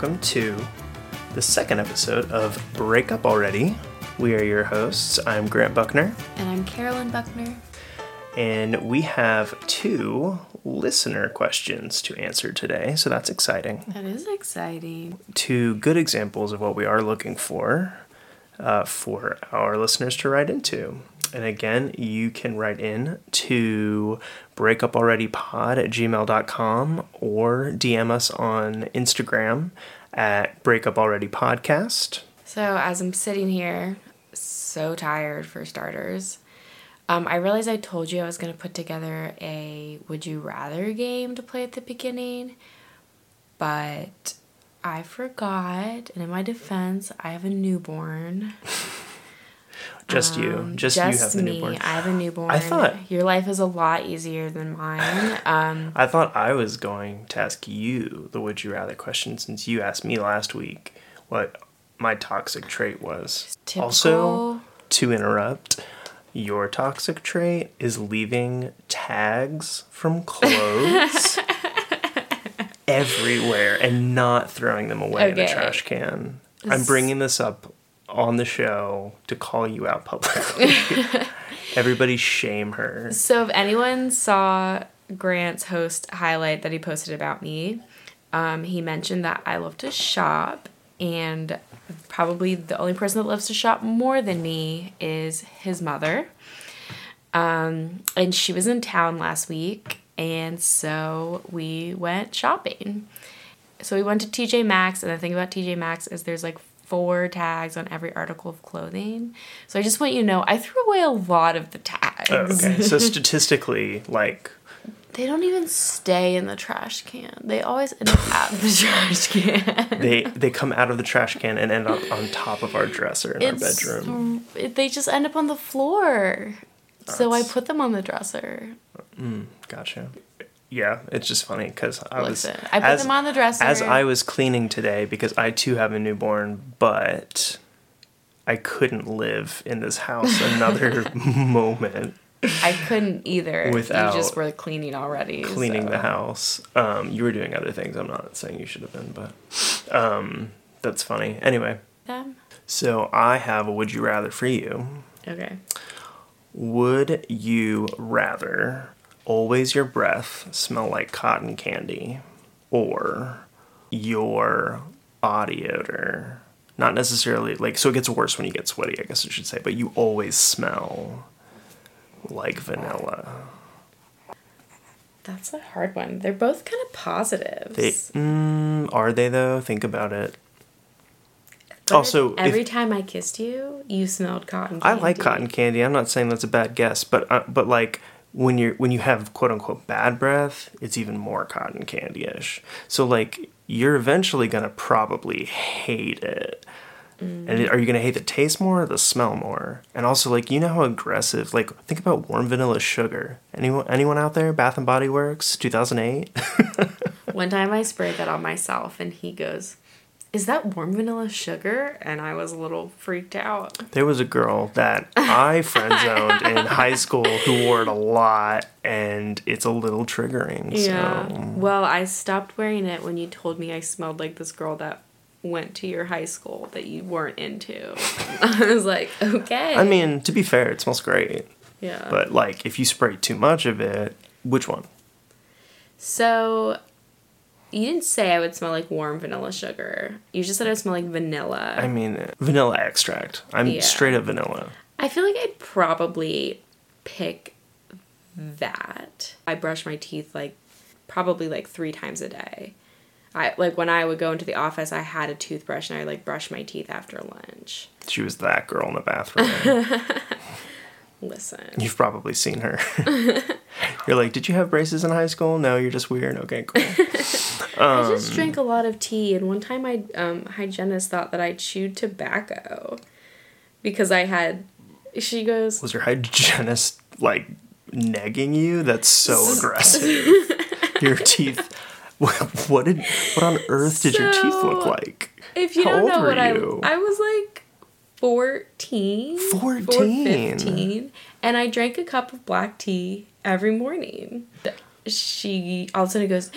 welcome to the second episode of Break Up Already. We are your hosts. I'm Grant Buckner. And I'm Carolyn Buckner. And we have two listener questions to answer today, so that's exciting. That is exciting. Two good examples of what we are looking for our listeners to write into. And again, you can write in to breakupalreadypod@gmail.com or DM us on Instagram at breakupalreadypodcast. So as I'm sitting here, so tired for starters, I realized I told you I was going to put together a Would You Rather game to play at the beginning, but I forgot, and in my defense, I have a newborn. Just you have the newborn. I have a newborn. I thought your life is a lot easier than mine. I thought I was going to ask you the Would You Rather question since you asked me last week what my toxic trait was. Typical. Also, to interrupt, your toxic trait is leaving tags from clothes everywhere and not throwing them away in a trash can. I'm bringing this up on the show to call you out publicly. Everybody shame her. So if anyone saw Grant's host highlight that he posted about me, he mentioned that I love to shop, and probably the only person that loves to shop more than me is his mother. And she was in town last week, and so we went shopping. So we went to TJ Maxx, and the thing about TJ Maxx is there's like 4 tags on every article of clothing. So I just want you to know, I threw away a lot of the tags. Oh, okay. So statistically, like, they don't even stay in the trash can. They always end up out of the trash can. They come out of the trash can and end up on top of our dresser in our bedroom. They just end up on the floor. So I put them on the dresser. Gotcha. Yeah, it's just funny because I put them on the dresser. As I was cleaning today, because I too have a newborn, but I couldn't live in this house another moment. I couldn't either. Without you just were cleaning already. The house. You were doing other things. I'm not saying you should have been, but that's funny. Anyway. So I have a Would You Rather for you. Okay. Would you rather always your breath smell like cotton candy, or your body odor, not necessarily like, so it gets worse when you get sweaty, I guess I should say, but you always smell like vanilla? That's a hard one. They're both kind of positives. Are they though? Think about it. But also, every time I kissed you, you smelled cotton candy. I like cotton candy. I'm not saying that's a bad guess, but like, when you have quote unquote bad breath, it's even more cotton candy-ish. So like, you're eventually gonna probably hate it. Mm. And are you gonna hate the taste more or the smell more? And also, like, you know how aggressive, like, think about warm vanilla sugar. Anyone out there? Bath and Body Works, 2008. One time I sprayed that on myself, and he goes, "Is that warm vanilla sugar?" And I was a little freaked out. There was a girl that I friend-zoned in high school who wore it a lot, and it's a little triggering. Yeah. So. Well, I stopped wearing it when you told me I smelled like this girl that went to your high school that you weren't into. I was like, okay. I mean, to be fair, it smells great. Yeah. But, like, if you spray too much of it, which one? So, you didn't say I would smell like warm vanilla sugar. You just said I would smell like vanilla. I mean, vanilla extract. I'm straight up vanilla. I feel like I'd probably pick that. I brush my teeth like probably like 3 times a day. When I would go into the office, I had a toothbrush and I like brush my teeth after lunch. She was that girl in the bathroom. Listen. You've probably seen her. You're like, did you have braces in high school? No, you're just weird. Okay, cool. I just drank a lot of tea, and one time my hygienist thought that I chewed tobacco because I had, she goes... Was your hygienist, like, negging you? That's so aggressive. Your teeth... What on earth did your teeth look like? If you don't know what you? I was like 15, and I drank a cup of black tea every morning. She all of a sudden goes,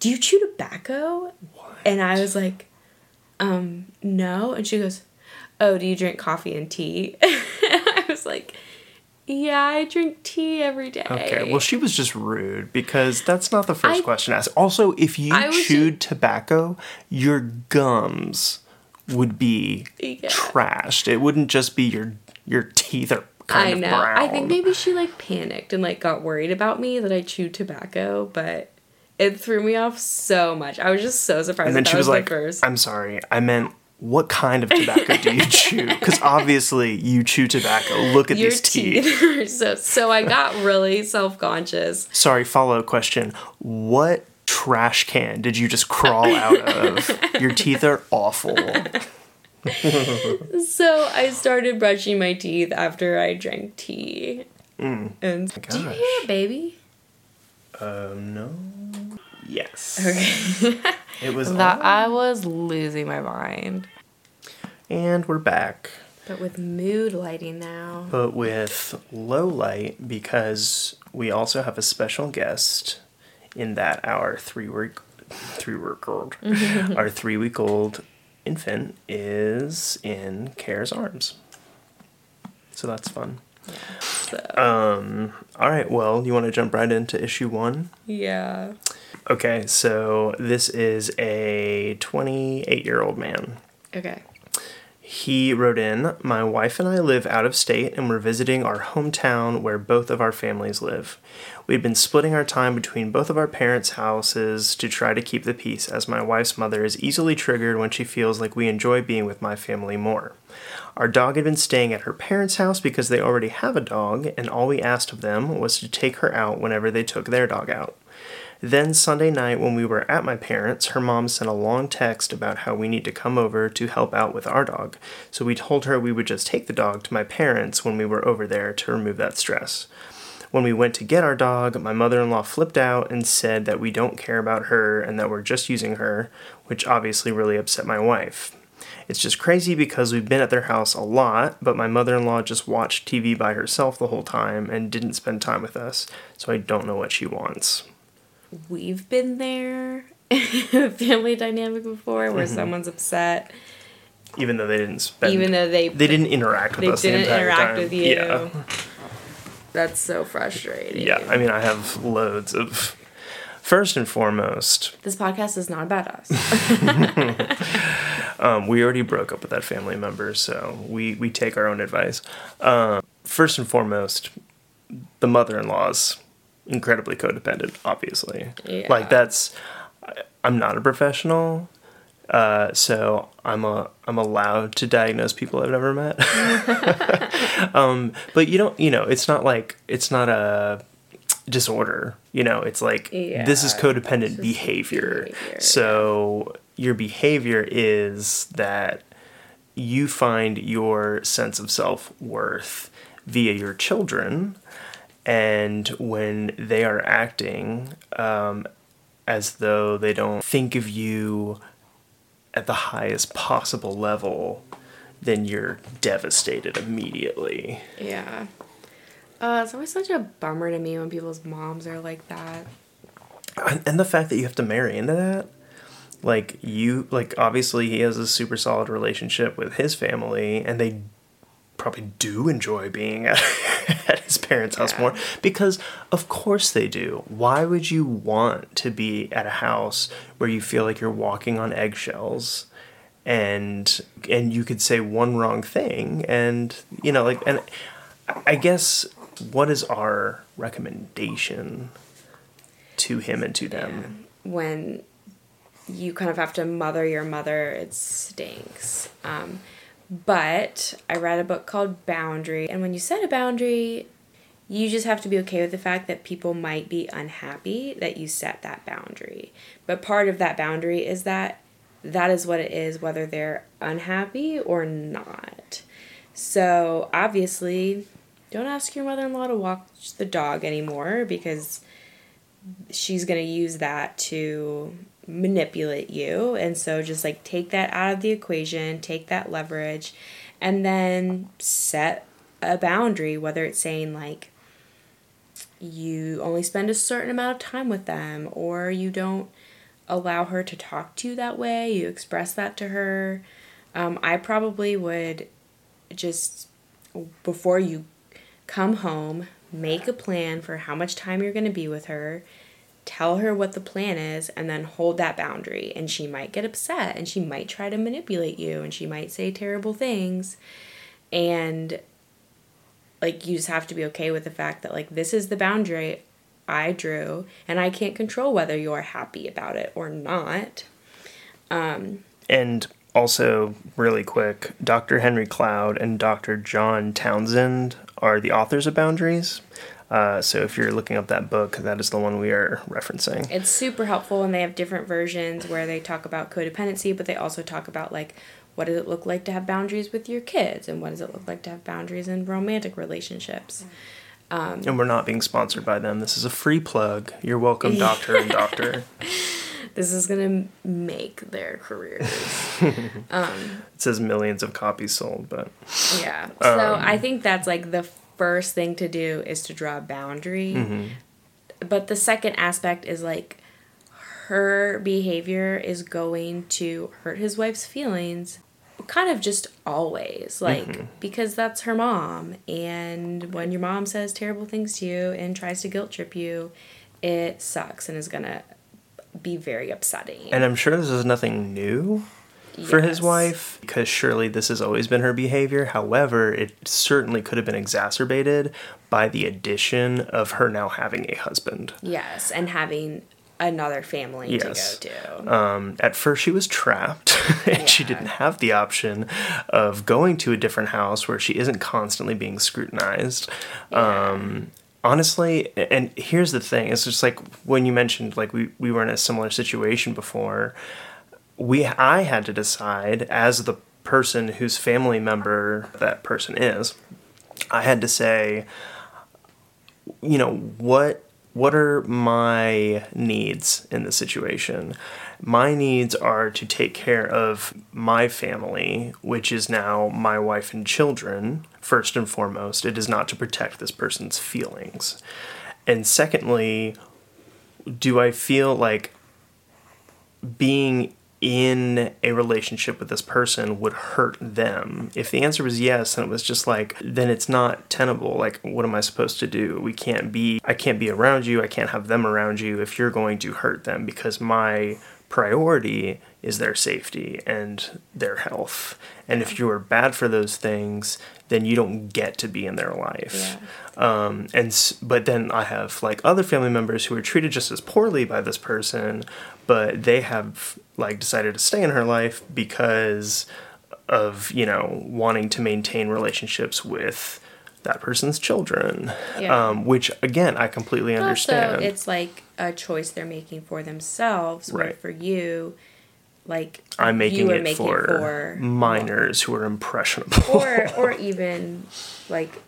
"Do you chew tobacco?" What? And I was like, no. And she goes, oh, do you drink coffee and tea? I was like, yeah, I drink tea every day. Okay, well, she was just rude because that's not the first question asked. Also, if you chewed tobacco, your gums would be trashed. It wouldn't just be your teeth are kind of brown. I think maybe she, panicked and, got worried about me that I chewed tobacco, but it threw me off so much. I was just so surprised. And then she was like, I'm sorry, I meant... what kind of tobacco do you chew? Because obviously you chew tobacco. Look at these teeth. So I got really self-conscious. Sorry, follow-up question. What trash can did you just crawl out of? Your teeth are awful. So I started brushing my teeth after I drank tea. Mm. And do you hear a baby? No. Yes. Okay. It was that I was losing my mind. And we're back. But with mood lighting now. But with low light, because we also have a special guest in that our three-week-old infant is in Care's arms. So that's fun. Yeah, so. All right, well, you want to jump right into issue 1? Yeah. Okay, so this is a 28-year-old man. Okay. He wrote in, my wife and I live out of state and we're visiting our hometown where both of our families live. We've been splitting our time between both of our parents' houses to try to keep the peace, as my wife's mother is easily triggered when she feels like we enjoy being with my family more. Our dog had been staying at her parents' house because they already have a dog, and all we asked of them was to take her out whenever they took their dog out. Then Sunday night when we were at my parents', her mom sent a long text about how we need to come over to help out with our dog. So we told her we would just take the dog to my parents when we were over there to remove that stress. When we went to get our dog, my mother-in-law flipped out and said that we don't care about her and that we're just using her, which obviously really upset my wife. It's just crazy because we've been at their house a lot, but my mother-in-law just watched TV by herself the whole time and didn't spend time with us, so I don't know what she wants. We've been there, family dynamic before, where someone's upset. Even though they didn't spend... even though they didn't interact with us the entire time. They didn't interact with you. Yeah. That's so frustrating. Yeah, I mean, I have loads of... First and foremost... this podcast is not about us. We already broke up with that family member, so we take our own advice. First and foremost, the mother-in-law's incredibly codependent, obviously. Yeah. I'm not a professional, so I'm allowed to diagnose people I've never met. But you don't, it's not a disorder, it's this is codependent behavior. So your behavior is that you find your sense of self-worth via your children, and when they are acting as though they don't think of you at the highest possible level, then you're devastated immediately. Yeah. It's always such a bummer to me when people's moms are like that. And the fact that you have to marry into that. Obviously he has a super solid relationship with his family, and they probably do enjoy being at his parents' house more. Because, of course they do. Why would you want to be at a house where you feel like you're walking on eggshells? And you could say one wrong thing. And I guess... what is our recommendation to him and to them? When you kind of have to mother your mother, it stinks. But I read a book called Boundary, and when you set a boundary, you just have to be okay with the fact that people might be unhappy that you set that boundary. But part of that boundary is that is what it is, whether they're unhappy or not. So obviously... don't ask your mother-in-law to watch the dog anymore, because she's going to use that to manipulate you. And so just take that out of the equation, take that leverage, and then set a boundary, whether it's saying you only spend a certain amount of time with them, or you don't allow her to talk to you that way. You express that to her. I probably would just, before you come home, make a plan for how much time you're going to be with her. Tell her what the plan is and then hold that boundary. And she might get upset and she might try to manipulate you and she might say terrible things. And like, you just have to be okay with the fact that, like, this is the boundary I drew and I can't control whether you are happy about it or not. And also, really quick, Dr. Henry Cloud and Dr. John Townsend are the authors of Boundaries. So if you're looking up that book, that is the one we are referencing. It's super helpful, and they have different versions where they talk about codependency, but they also talk about, like, what does it look like to have boundaries with your kids, and what does it look like to have boundaries in romantic relationships. And we're not being sponsored by them. This is a free plug. You're welcome, doctor and doctor. This is going to make their careers. It says millions of copies sold, but... Yeah. So I think that's, like, the first thing to do is to draw a boundary. Mm-hmm. But the second aspect is, like, her behavior is going to hurt his wife's feelings kind of just always, like, mm-hmm. because that's her mom, and when your mom says terrible things to you and tries to guilt trip you, it sucks and is gonna be very upsetting. And I'm sure this is nothing new for his wife, because surely this has always been her behavior. However, it certainly could have been exacerbated by the addition of her now having a husband. Yes, and having another family to go to. At first she was trapped and she didn't have the option of going to a different house where she isn't constantly being scrutinized. Honestly, and here's the thing, it's just like when you mentioned, like, we were in a similar situation before. I had to decide, as the person whose family member that person is, I had to say, you know, what are my needs in this situation? My needs are to take care of my family, which is now my wife and children, first and foremost. It is not to protect this person's feelings. And secondly, do I feel like being in a relationship with this person would hurt them? If the answer was yes, then it was just like, then it's not tenable. Like, what am I supposed to do? I can't be around you. I can't have them around you if you're going to hurt them, because my priority is their safety and their health. And if you are bad for those things, then you don't get to be in their life. Yeah. But then I have, like, other family members who are treated just as poorly by this person, but they have, like, decided to stay in her life because of, you know, wanting to maintain relationships with that person's children, which, again, I completely understand. Also, it's like a choice they're making for themselves, right? For you, like, I'm making it for minors who are impressionable, or even like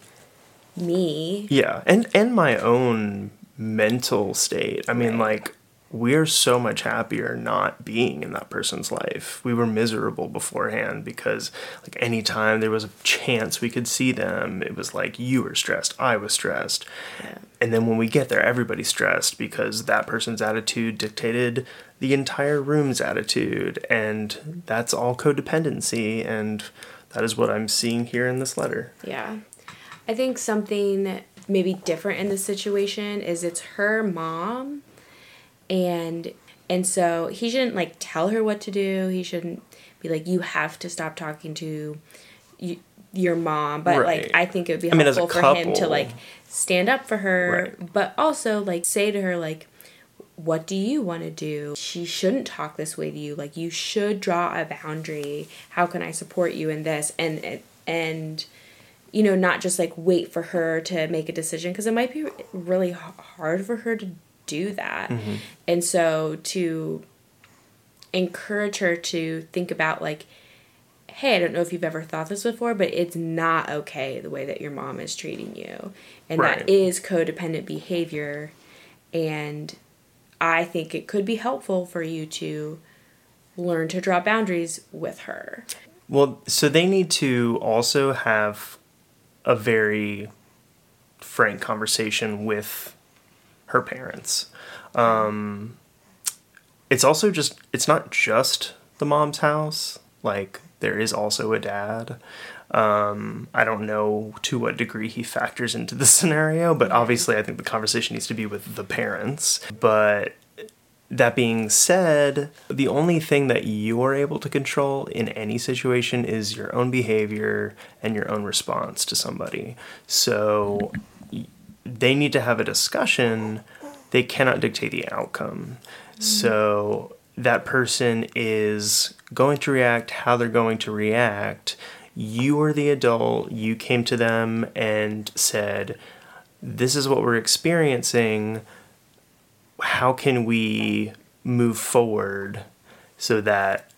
me. Yeah, and my own mental state. I mean, like, we're so much happier not being in that person's life. We were miserable beforehand because, like, any time there was a chance we could see them, it was like, you were stressed, I was stressed. Yeah. And then when we get there, everybody's stressed because that person's attitude dictated the entire room's attitude. And that's all codependency. And that is what I'm seeing here in this letter. Yeah. I think something maybe different in this situation is it's her mom. And so he shouldn't, like, tell her what to do. He shouldn't be like, you have to stop talking to your mom. But, like, I think it would be helpful for him to, like, stand up for her. Right. But also, like, say to her, like, what do you want to do? She shouldn't talk this way to you. Like, you should draw a boundary. How can I support you in this? And you know, not just, like, wait for her to make a decision. Because it might be really hard for her to do that. Mm-hmm. And so to encourage her to think about, like, hey, I don't know if you've ever thought this before, but it's not okay the way that your mom is treating you. And that is codependent behavior. And I think it could be helpful for you to learn to draw boundaries with her. Well, so they need to also have a very frank conversation with her parents. It's also just, it's not just the mom's house. Like, there is also a dad. I don't know to what degree he factors into the scenario, but obviously I think the conversation needs to be with the parents. But that being said, the only thing that you are able to control in any situation is your own behavior and your own response to somebody. So they need to have a discussion. They cannot dictate the outcome. So that person is going to react how they're going to react. You are the adult. You came to them and said, this is what we're experiencing. How can we move forward so that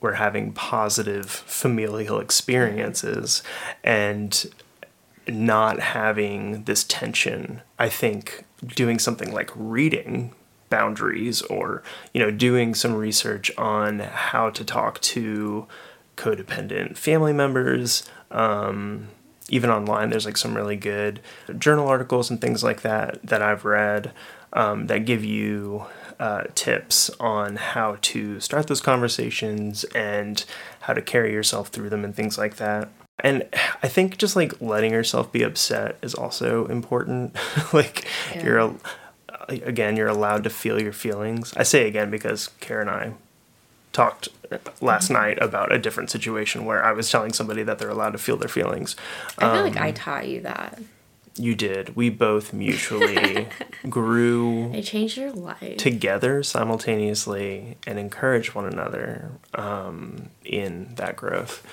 we're having positive familial experiences and not having this tension? I think doing something like reading boundaries or, you know, doing some research on how to talk to codependent family members. Even online, there's like some really good journal articles and things like that that I've read that give you tips on how to start those conversations and how to carry yourself through them and things like that. And I think just like letting yourself be upset is also important. Like, yeah. You're allowed to feel your feelings. I say again because Kara and I talked last night about a different situation where I was telling somebody that they're allowed to feel their feelings. I feel like I taught you that. You did. We both mutually grew. I changed your life. Together simultaneously and encouraged one another in that growth.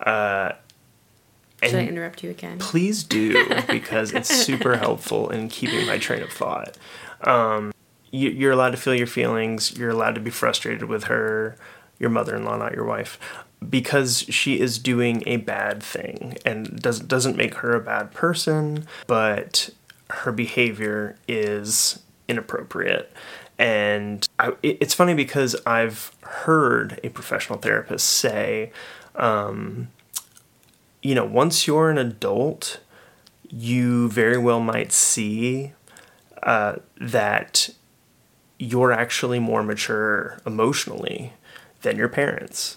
Should I interrupt you again? Please do, because it's super helpful in keeping my train of thought. You're allowed to feel your feelings. You're allowed to be frustrated with her, your mother-in-law, not your wife, because she is doing a bad thing and doesn't make her a bad person, but her behavior is inappropriate. And it's funny because I've heard a professional therapist say, you know, once you're an adult, you very well might see that you're actually more mature emotionally than your parents.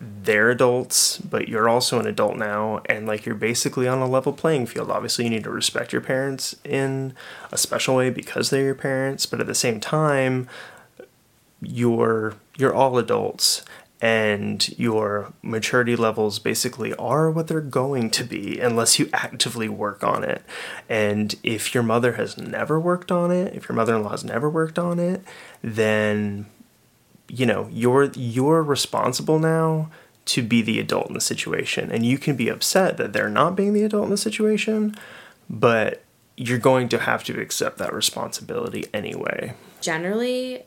They're adults, but you're also an adult now, and like you're basically on a level playing field. Obviously, you need to respect your parents in a special way because they're your parents, but at the same time, you're all adults. And your maturity levels basically are what they're going to be unless you actively work on it. And if your mother has never worked on it, if your mother-in-law has never worked on it, then, you know, you're responsible now to be the adult in the situation. And you can be upset that they're not being the adult in the situation, but you're going to have to accept that responsibility anyway. Generally,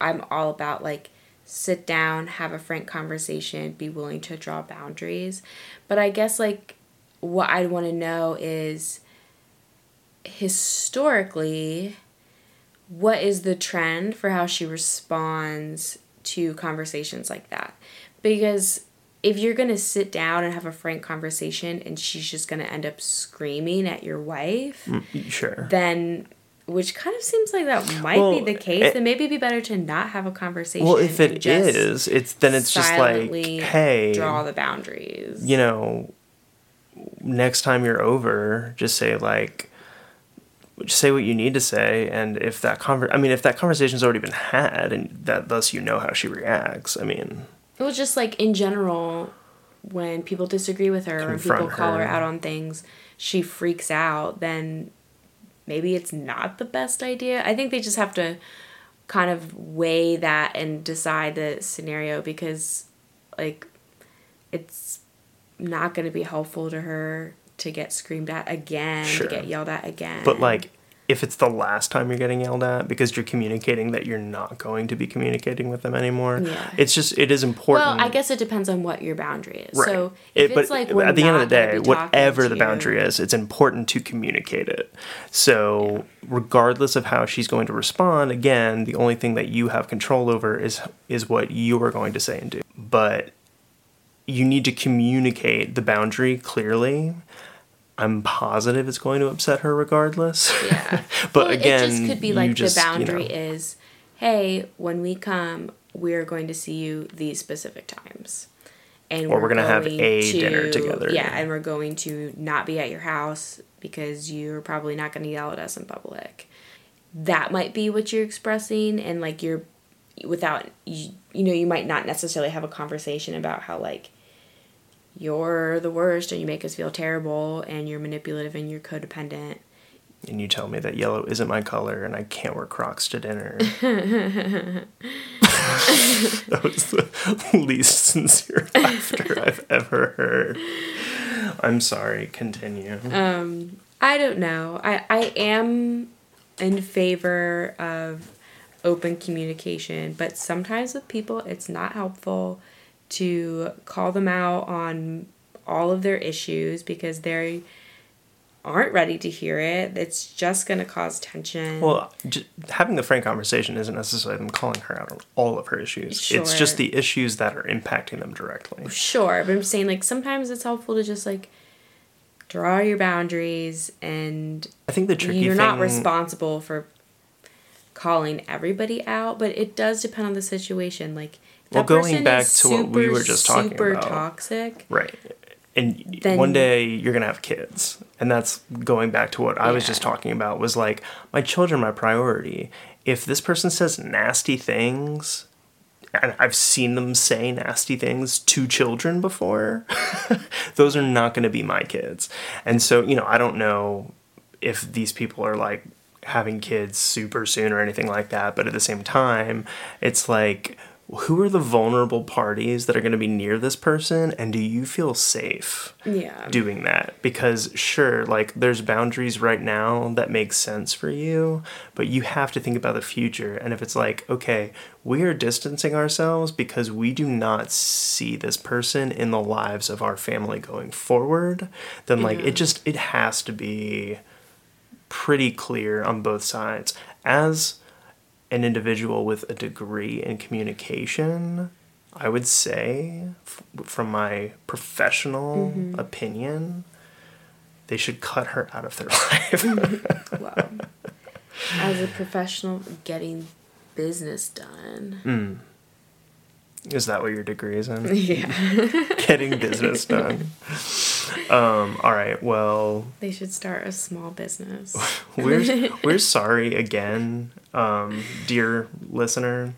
I'm all about, like, sit down, have a frank conversation, be willing to draw boundaries. But I guess, like, what I'd want to know is, historically, what is the trend for how she responds to conversations like that? Because if you're going to sit down and have a frank conversation and she's just going to end up screaming at your wife, sure, then... Which kind of seems like that might be the case. Then maybe it'd be better to not have a conversation. Well, if it is, it's just like, hey, draw the boundaries. You know, next time you're over, just say what you need to say. And if that conversation's already been had, and that thus you know how she reacts. I mean, well, just like in general, when people disagree with her, when people call her out on things, she freaks out. Then. Maybe it's not the best idea. I think they just have to kind of weigh that and decide the scenario because, like, it's not going to be helpful to her to get screamed at again, sure. To get yelled at again. But, like, if it's the last time you're getting yelled at because you're communicating that you're not going to be communicating with them anymore, yeah. It's just, it is important. Well, I guess it depends on what your boundary is. Right. So, at the end of the day, whatever the boundary is, it's important to communicate it. So, regardless of how she's going to respond, again, the only thing that you have control over is what you are going to say and do. But you need to communicate the boundary clearly. I'm positive it's going to upset her regardless. Yeah. But well, again, it just could be like the boundary is, hey, when we come, we're going to see you these specific times. And or we're going to have a dinner together. Yeah, and we're going to not be at your house because you're probably not going to yell at us in public. That might be what you're expressing, and, like, you're without, you know, you might not necessarily have a conversation about how, like, you're the worst and you make us feel terrible and you're manipulative and you're codependent. And you tell me that yellow isn't my color and I can't wear Crocs to dinner. That was the least sincere laughter I've ever heard. I'm sorry. Continue. I don't know. I am in favor of open communication, but sometimes with people it's not helpful to call them out on all of their issues because they aren't ready to hear it. It's just going to cause tension. Well, having the frank conversation isn't necessarily them calling her out on all of her issues. Sure. It's just the issues that are impacting them directly. Sure, but I'm saying, like, sometimes it's helpful to just, like, draw your boundaries, and I think the tricky you're not responsible for calling everybody out, but it does depend on the situation. Like, well, going back to what we were just talking about. Super toxic. Right. And then one day you're going to have kids. And that's going back to what I was just talking about, was like, my children, my priority. If this person says nasty things, and I've seen them say nasty things to children before, those are not going to be my kids. And so, you know, I don't know if these people are, like, having kids super soon or anything like that. But at the same time, it's like, who are the vulnerable parties that are going to be near this person? And do you feel safe doing that? Because sure, like, there's boundaries right now that make sense for you, but you have to think about the future. And if it's like, okay, we are distancing ourselves because we do not see this person in the lives of our family going forward, then like it has to be pretty clear on both sides. As an individual with a degree in communication, I would say, from my professional opinion, they should cut her out of their life. Wow. As a professional getting business done. Is that what your degree is in? Yeah. Getting business done. All right, well, they should start a small business. We're sorry again, dear listener.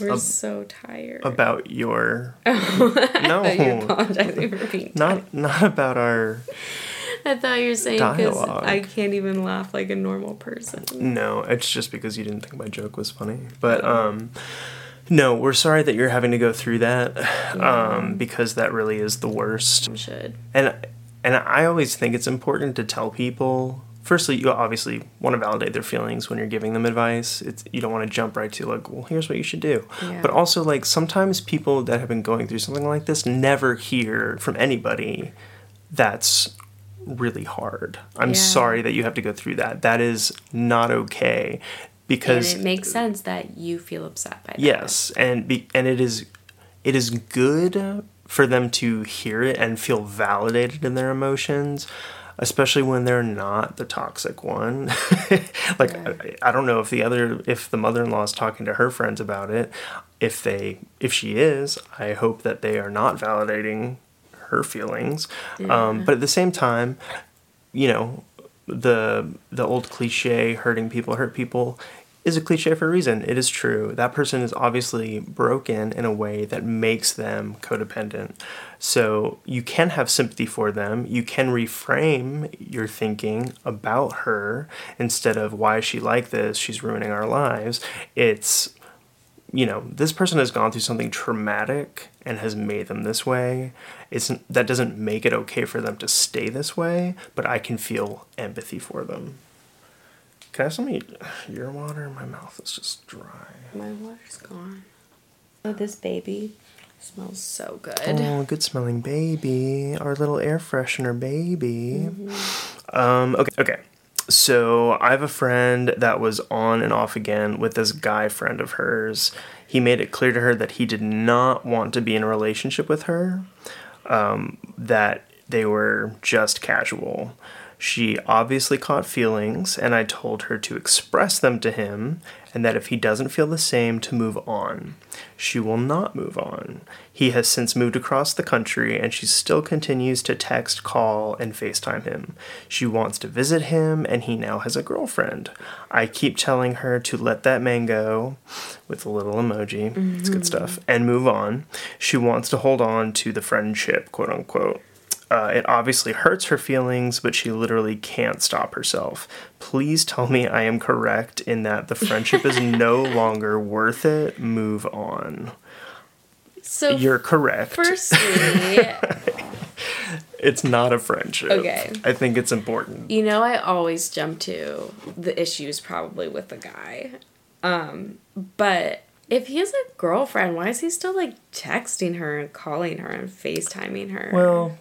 We're so tired. About your... Oh, no. I thought you were apologizing for being tired. Not about our... I thought you were saying because I can't even laugh like a normal person. No, it's just because you didn't think my joke was funny. But, no, we're sorry that you're having to go through that, because that really is the worst. And I always think it's important to tell people, firstly, you obviously want to validate their feelings when you're giving them advice. You don't want to jump right to, like, well, here's what you should do. Yeah. But also, like, sometimes people that have been going through something like this never hear from anybody that's really hard. I'm sorry that you have to go through that. That is not okay. Because and it makes sense that you feel upset by that. Yes, and it is good for them to hear it and feel validated in their emotions, especially when they're not the toxic one. Like, I don't know if the mother-in-law is talking to her friends about it. If she is, I hope that they are not validating her feelings. Yeah. But at the same time, you know, the old cliche, hurting people hurt people, is a cliche for a reason. It is true. That person is obviously broken in a way that makes them codependent. So you can have sympathy for them. You can reframe your thinking about her instead of, why is she like this? She's ruining our lives. It's, you know, this person has gone through something traumatic and has made them this way. That doesn't make it okay for them to stay this way, but I can feel empathy for them. Can I have some of your water? My mouth is just dry. My water's gone. Oh, this baby smells so good. Oh, good smelling baby. Our little air freshener baby. Mm-hmm. Okay. So I have a friend that was on and off again with this guy friend of hers. He made it clear to her that he did not want to be in a relationship with her, that they were just casual. She obviously caught feelings, and I told her to express them to him, and that if he doesn't feel the same, to move on. She will not move on. He has since moved across the country, and she still continues to text, call, and FaceTime him. She wants to visit him, and he now has a girlfriend. I keep telling her to let that man go, with a little emoji, mm-hmm. It's good stuff, and move on. She wants to hold on to the friendship, quote unquote. It obviously hurts her feelings, but she literally can't stop herself. Please tell me I am correct in that the friendship is no longer worth it. Move on. So you're correct. Firstly, it's not a friendship. Okay. I think it's important. You know, I always jump to the issues probably with the guy. But if he has a girlfriend, why is he still, like, texting her and calling her and FaceTiming her? Well,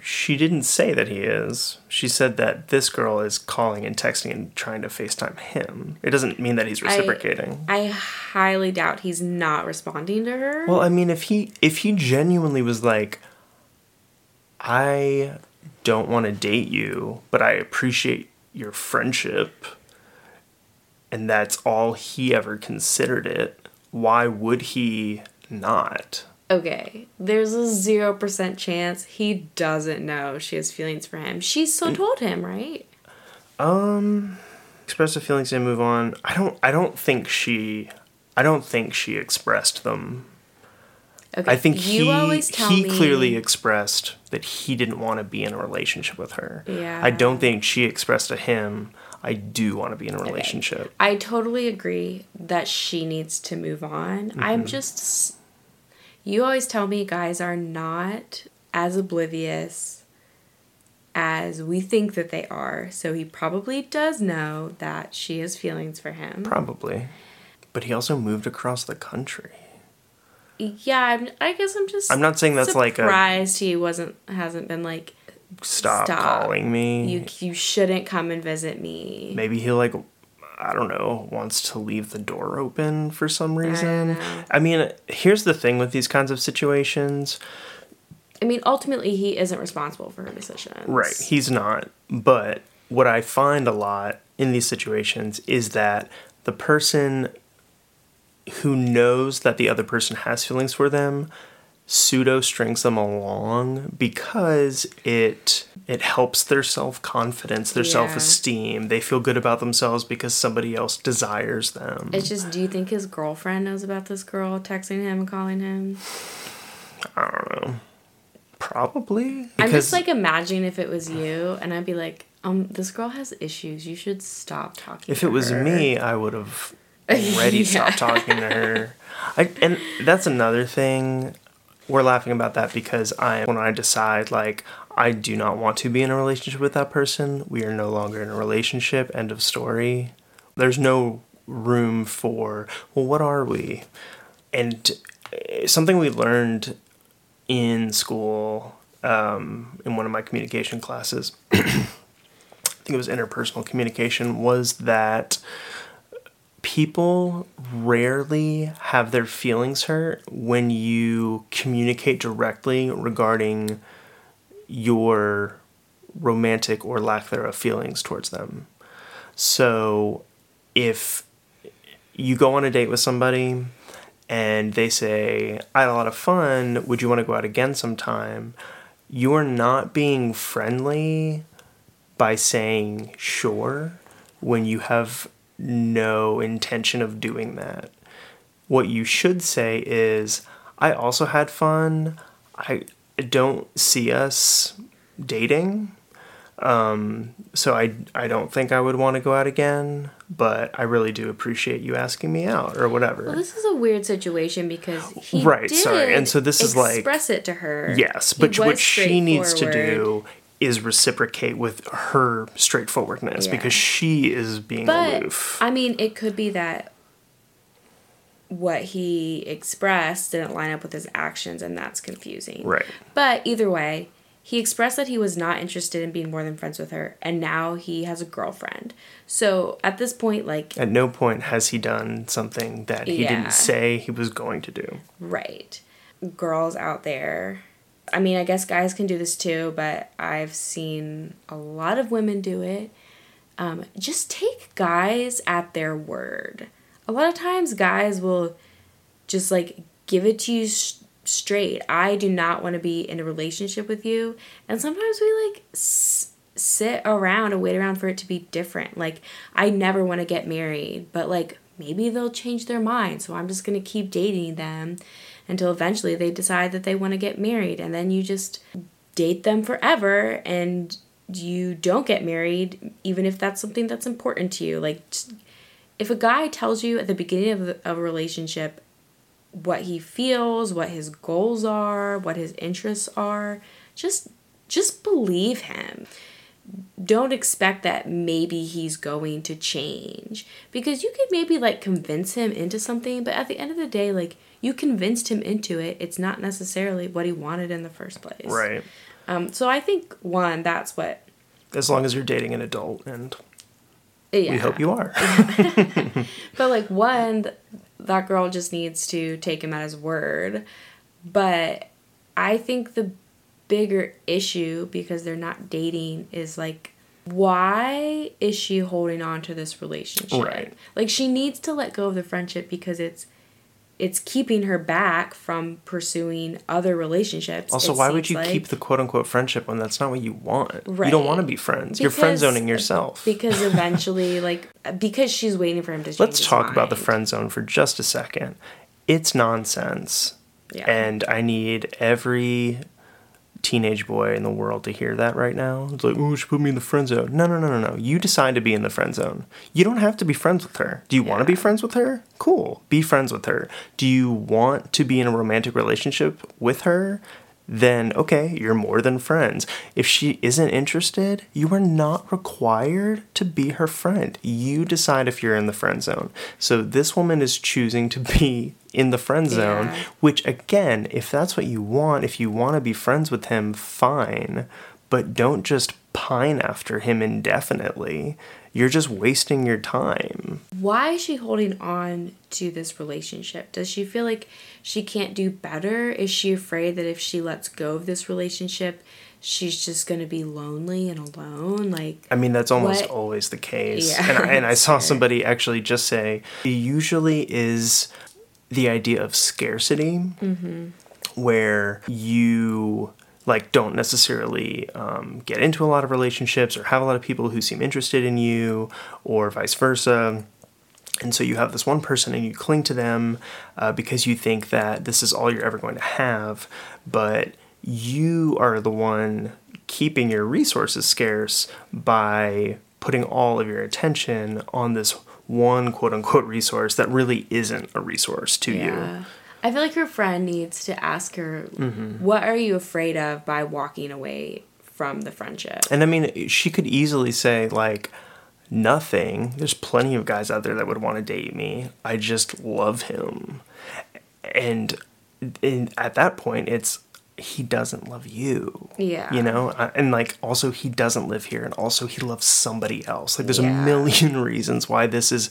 she didn't say that he is. She said that this girl is calling and texting and trying to FaceTime him. It doesn't mean that he's reciprocating. I highly doubt he's not responding to her. Well, I mean, if he genuinely was like, I don't want to date you, but I appreciate your friendship, and that's all he ever considered it, why would he not? Okay, there's a 0% chance he doesn't know she has feelings for him. She still told him, right? Express the feelings and move on. I don't think she expressed them. Okay. I think he clearly expressed that he didn't want to be in a relationship with her. Yeah. I don't think she expressed to him, I do want to be in a relationship. Okay. I totally agree that she needs to move on. Mm-hmm. You always tell me guys are not as oblivious as we think that they are. So he probably does know that she has feelings for him. Probably. But he also moved across the country. Yeah, I guess I'm just I'm not saying that's like a surprised he hasn't been like, Stop calling me. You shouldn't come and visit me. Maybe he, like, I don't know, wants to leave the door open for some reason. I mean, here's the thing with these kinds of situations. I mean, ultimately, he isn't responsible for her decisions. Right, he's not. But what I find a lot in these situations is that the person who knows that the other person has feelings for them pseudo strings them along because it helps their self-confidence, their self-esteem. They feel good about themselves because somebody else desires them. It's just, do you think his girlfriend knows about this girl texting him and calling him? I don't know. Probably. I'm just, like, imagine if it was you, and I'd be like, this girl has issues. You should stop talking to her. If it was me, I would have already stopped talking to her. And that's another thing. We're laughing about that because when I decide, like, I do not want to be in a relationship with that person, we are no longer in a relationship, end of story. There's no room for, well, what are we? And something we learned in school, in one of my communication classes, I think it was interpersonal communication, was that people rarely have their feelings hurt when you communicate directly regarding your romantic or lack thereof feelings towards them. So if you go on a date with somebody and they say, I had a lot of fun, would you want to go out again sometime? You are not being friendly by saying sure when you have no intention of doing that. What you should say is, I also had fun. I don't see us dating. So I don't think I would want to go out again, but I really do appreciate you asking me out or whatever. Well, this is a weird situation because he and so this is like express it to her. Yes, but what she needs to do is reciprocate with her straightforwardness because she is being aloof. I mean, it could be that what he expressed didn't line up with his actions, and that's confusing. Right. But either way, he expressed that he was not interested in being more than friends with her, and now he has a girlfriend. So at this point, like, at no point has he done something that he didn't say he was going to do. Right. Girls out there, I mean, I guess guys can do this too, but I've seen a lot of women do it. Just take guys at their word. A lot of times guys will just like give it to you straight. I do not want to be in a relationship with you. And sometimes we like sit around and wait around for it to be different. Like, I never want to get married, but like maybe they'll change their mind. So I'm just going to keep dating them until eventually they decide that they want to get married. And then you just date them forever and you don't get married, even if that's something that's important to you. Like, if a guy tells you at the beginning of a relationship what he feels, what his goals are, what his interests are, just believe him. Don't expect that maybe he's going to change, because you could maybe like convince him into something, but at the end of the day, like, you convinced him into it. It's not necessarily what he wanted in the first place. Right. So I think, one, that's what... As long as you're dating an adult, and yeah, we hope you are. But, like, one, that girl just needs to take him at his word. But I think the bigger issue, because they're not dating, is, like, why is she holding on to this relationship? Right. Like, she needs to let go of the friendship because it's keeping her back from pursuing other relationships. Also, why would you keep the quote-unquote friendship when that's not what you want? Right. You don't want to be friends. You're friend-zoning yourself. Because eventually, like, because she's waiting for him to change his mind. Let's talk about the friend zone for just a second. It's nonsense. Yeah. And I need every teenage boy in the world to hear that right now. It's like, oh, she put me in the friend zone. No. You decide to be in the friend zone. You don't have to be friends with her. Do you want to be friends with her? Cool. Be friends with her. Do you want to be in a romantic relationship with her? Then, okay, you're more than friends. If she isn't interested, you are not required to be her friend. You decide if you're in the friend zone. So this woman is choosing to be in the friend zone, which, again, if that's what you want, if you want to be friends with him, fine. But don't just pine after him indefinitely. You're just wasting your time. Why is she holding on to this relationship? Does she feel like she can't do better? Is she afraid that if she lets go of this relationship, she's just going to be lonely and alone? Like, I mean, that's almost always the case. Yeah, and I saw somebody actually just say, it usually is the idea of scarcity, where you... like, don't necessarily get into a lot of relationships or have a lot of people who seem interested in you or vice versa. And so you have this one person and you cling to them because you think that this is all you're ever going to have. But you are the one keeping your resources scarce by putting all of your attention on this one quote-unquote resource that really isn't a resource to you. I feel like her friend needs to ask her, what are you afraid of by walking away from the friendship? And I mean, she could easily say, like, nothing. There's plenty of guys out there that would want to date me. I just love him. And at that point, it's, he doesn't love you. Yeah. You know? And, like, also he doesn't live here, and also he loves somebody else. Like, there's a million reasons why this is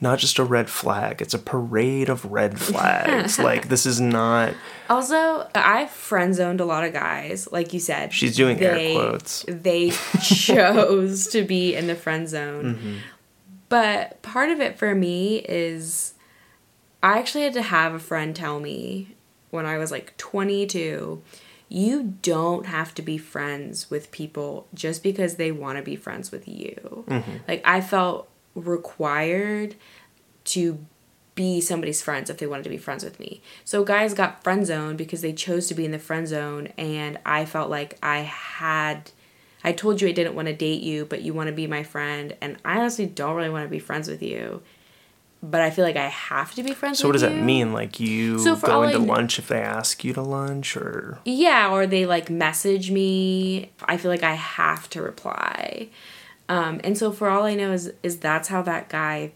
not just a red flag. It's a parade of red flags. Like, this is not... Also, I've friend-zoned a lot of guys, like you said. She's doing air quotes. They chose to be in the friend zone. Mm-hmm. But part of it for me is I actually had to have a friend tell me when I was like 22, you don't have to be friends with people just because they want to be friends with you. Mm-hmm. Like, I felt required to be somebody's friends if they wanted to be friends with me. So guys got friend zoned because they chose to be in the friend zone, and I felt like I told you I didn't want to date you, but you want to be my friend, and I honestly don't really want to be friends with you. But I feel like I have to be friends with you. So what does that mean? Like, you go into lunch if they ask you to lunch, or... Yeah, or they, like, message me. I feel like I have to reply. And so for all I know is that's how that guy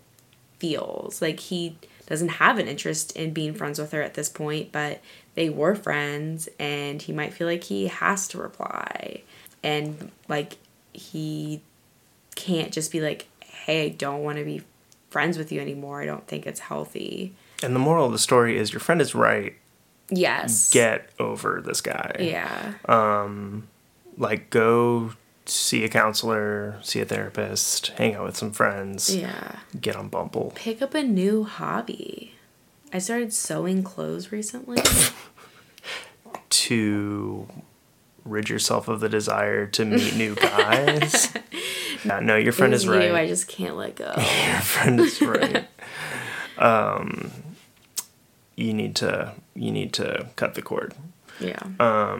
feels. Like, he doesn't have an interest in being friends with her at this point, but they were friends, and he might feel like he has to reply. And, like, he can't just be like, hey, I don't want to be friends with you anymore. I don't think it's healthy. And the moral of the story is your friend is right. Yes. Get over this guy. Yeah. Like, go see a counselor, see a therapist, hang out with some friends. Yeah. Get on Bumble. Pick up a new hobby. I started sewing clothes recently. To rid yourself of the desire to meet new guys. Yeah, no, your friend is right. I just can't let go. Your friend is right. You need to cut the cord. Yeah.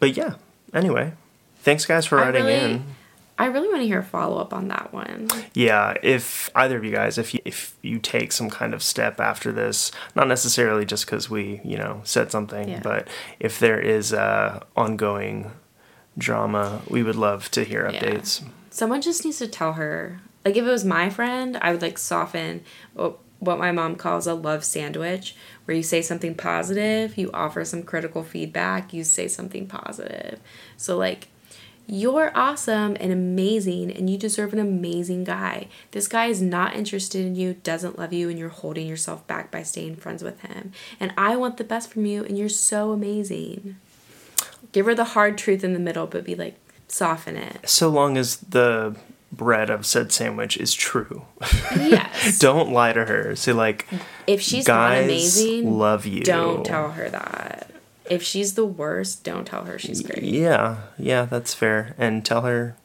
But yeah. Anyway, thanks guys for writing in. I really want to hear a follow-up on that one. Yeah, if either of you guys, if you take some kind of step after this, not necessarily just because we, said something, but if there is ongoing drama, we would love to hear updates. Someone just needs to tell her. Like, if it was my friend, I would, soften what my mom calls a love sandwich, where you say something positive, you offer some critical feedback, you say something positive. So, you're awesome and amazing, and you deserve an amazing guy. This guy is not interested in you, doesn't love you, and you're holding yourself back by staying friends with him. And I want the best from you, and you're so amazing. Give her the hard truth in the middle, but be soften it. So long as the bread of said sandwich is true. Yes. Don't lie to her. Say, if she's not amazing, love you. Don't tell her that. If she's the worst, don't tell her she's great. Yeah, that's fair. And tell her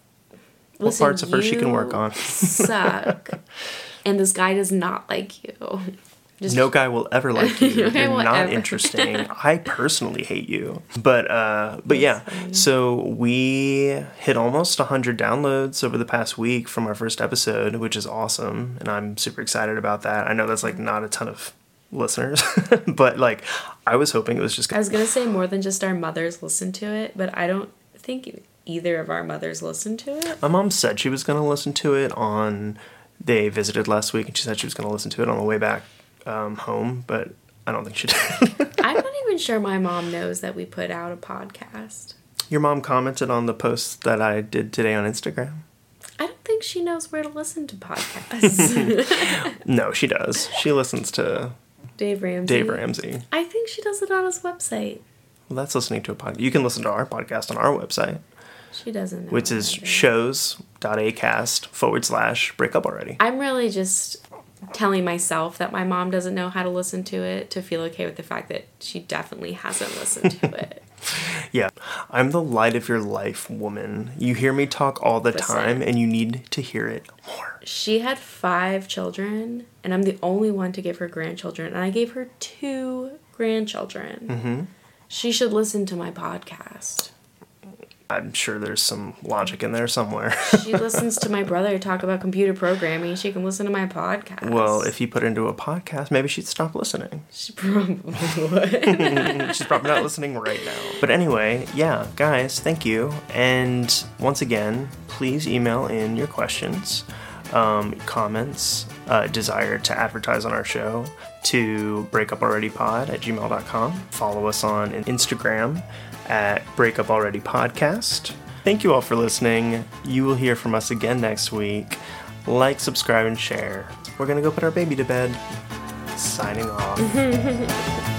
what parts of her she can work on. Suck. And this guy does not like you. No guy will ever like you. You're not interesting. I personally hate you. But yeah, so we hit almost 100 downloads over the past week from our first episode, which is awesome. And I'm super excited about that. I know that's not a ton of listeners, but I was hoping it was just I was gonna say more than just our mothers listen to it, but I don't think either of our mothers listened to it. My mom said she was gonna listen to it they visited last week, and she said she was gonna listen to it on the way back home, but I don't think she did. I'm not even sure my mom knows that we put out a podcast. Your mom commented on the post that I did today on Instagram. I don't think she knows where to listen to podcasts. No, she does. She listens to Dave Ramsey. I think she does it on his website. Well, that's listening to a podcast. You can listen to our podcast on our website. She doesn't know. Which is shows.acast.com/breakup already. I'm really just telling myself that my mom doesn't know how to listen to it to feel okay with the fact that she definitely hasn't listened to it. Yeah. I'm the light of your life, woman. You hear me talk all the time, and you need to hear it more. She had 5 children, and I'm the only one to give her grandchildren, and I gave her 2 grandchildren. Mm-hmm. She should listen to my podcast. I'm sure there's some logic in there somewhere. She listens to my brother talk about computer programming. She can listen to my podcast. Well, if you put her into a podcast, maybe she'd stop listening. She probably would. She's probably not listening right now. But anyway, yeah, guys, thank you. And once again, please email in your questions, comments, desire to advertise on our show to breakupalreadypod@gmail.com. Follow us on Instagram at Breakup Already Podcast. Thank you all for listening. You will hear from us again next week. Like, subscribe, and share. We're going to go put our baby to bed. Signing off.